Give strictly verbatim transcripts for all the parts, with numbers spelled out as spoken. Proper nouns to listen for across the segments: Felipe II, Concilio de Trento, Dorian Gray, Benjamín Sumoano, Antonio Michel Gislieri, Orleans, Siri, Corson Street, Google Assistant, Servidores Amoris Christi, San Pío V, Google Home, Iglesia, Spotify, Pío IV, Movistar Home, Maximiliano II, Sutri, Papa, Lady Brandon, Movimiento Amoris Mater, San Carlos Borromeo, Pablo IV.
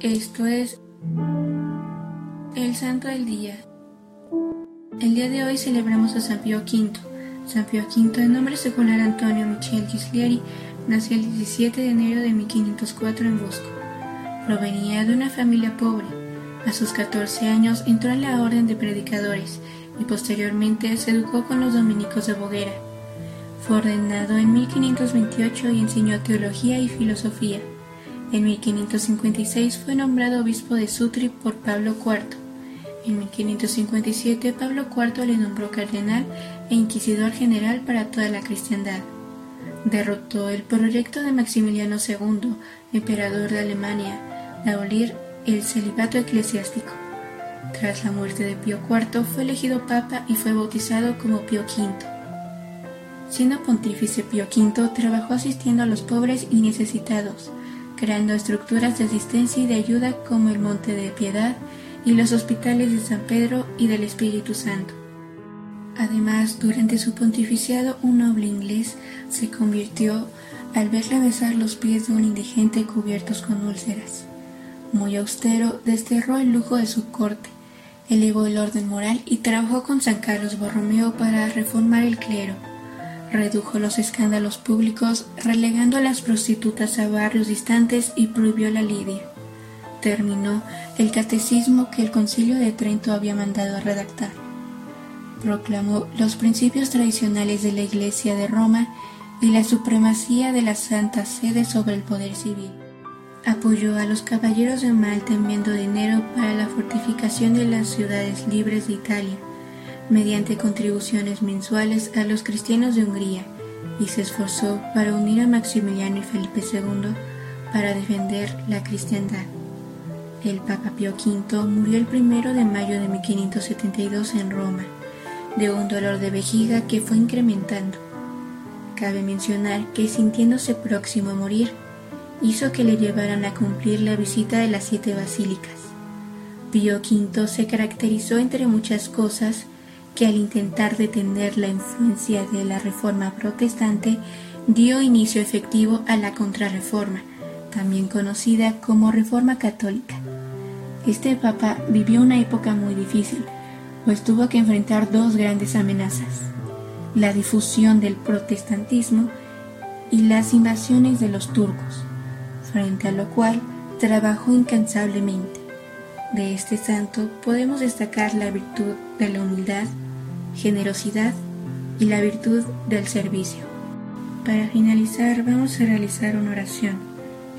Esto es el Santo del Día. El día de hoy celebramos a San Pío quinto. San Pío quinto, de nombre secular Antonio Michel Gislieri, nació el diecisiete de enero de mil quinientos cuatro en Bosco. Provenía de una familia pobre. A sus catorce años entró en la orden de predicadores y posteriormente se educó con los dominicos de Boguera. Fue ordenado en mil quinientos veintiocho y enseñó teología y filosofía. En mil quinientos cincuenta y seis fue nombrado obispo de Sutri por Pablo cuarto. En mil quinientos cincuenta y siete Pablo cuarto le nombró cardenal e inquisidor general para toda la cristiandad. Derrotó el proyecto de Maximiliano segundo, emperador de Alemania, de abolir el celibato eclesiástico. Tras la muerte de Pío cuarto fue elegido papa y fue bautizado como Pío quinto. Siendo pontífice Pío quinto, trabajó asistiendo a los pobres y necesitados, creando estructuras de asistencia y de ayuda como el Monte de Piedad y los hospitales de San Pedro y del Espíritu Santo. Además, durante su pontificado, un noble inglés se convirtió al verle besar los pies de un indigente cubiertos con úlceras. Muy austero, desterró el lujo de su corte, elevó el orden moral y trabajó con San Carlos Borromeo para reformar el clero. Redujo los escándalos públicos, relegando a las prostitutas a barrios distantes y prohibió la lidia. Terminó el catecismo que el Concilio de Trento había mandado a redactar. Proclamó los principios tradicionales de la Iglesia de Roma y la supremacía de la Santa Sede sobre el poder civil. Apoyó a los caballeros de Malta enviando dinero para la fortificación de las ciudades libres de Italia, mediante contribuciones mensuales a los cristianos de Hungría, y se esforzó para unir a Maximiliano y Felipe segundo para defender la cristiandad. El Papa Pío quinto murió el primero de mayo de mil quinientos setenta y dos en Roma, de un dolor de vejiga que fue incrementando. Cabe mencionar que, sintiéndose próximo a morir, hizo que le llevaran a cumplir la visita de las siete basílicas. Pío quinto se caracterizó, entre muchas cosas, que al intentar detener la influencia de la Reforma protestante, dio inicio efectivo a la Contrarreforma, también conocida como Reforma Católica. Este papa vivió una época muy difícil, pues tuvo que enfrentar dos grandes amenazas: la difusión del protestantismo y las invasiones de los turcos, frente a lo cual trabajó incansablemente. De este santo podemos destacar la virtud de la humildad, generosidad y la virtud del servicio. Para finalizar, vamos a realizar una oración.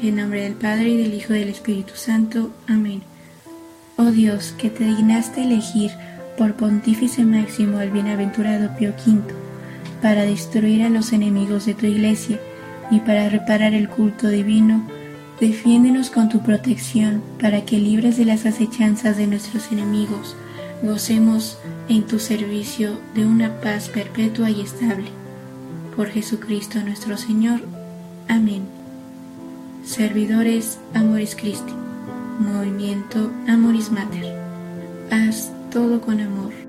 En nombre del Padre y del Hijo y del Espíritu Santo. Amén. Oh Dios, que te dignaste elegir por pontífice máximo al bienaventurado Pío quinto para destruir a los enemigos de tu Iglesia y para reparar el culto divino, defiéndenos con tu protección para que, libres de las acechanzas de nuestros enemigos, gocemos en tu servicio de una paz perpetua y estable. Por Jesucristo nuestro Señor. Amén. Servidores Amoris Christi. Movimiento Amoris Mater. Haz todo con amor.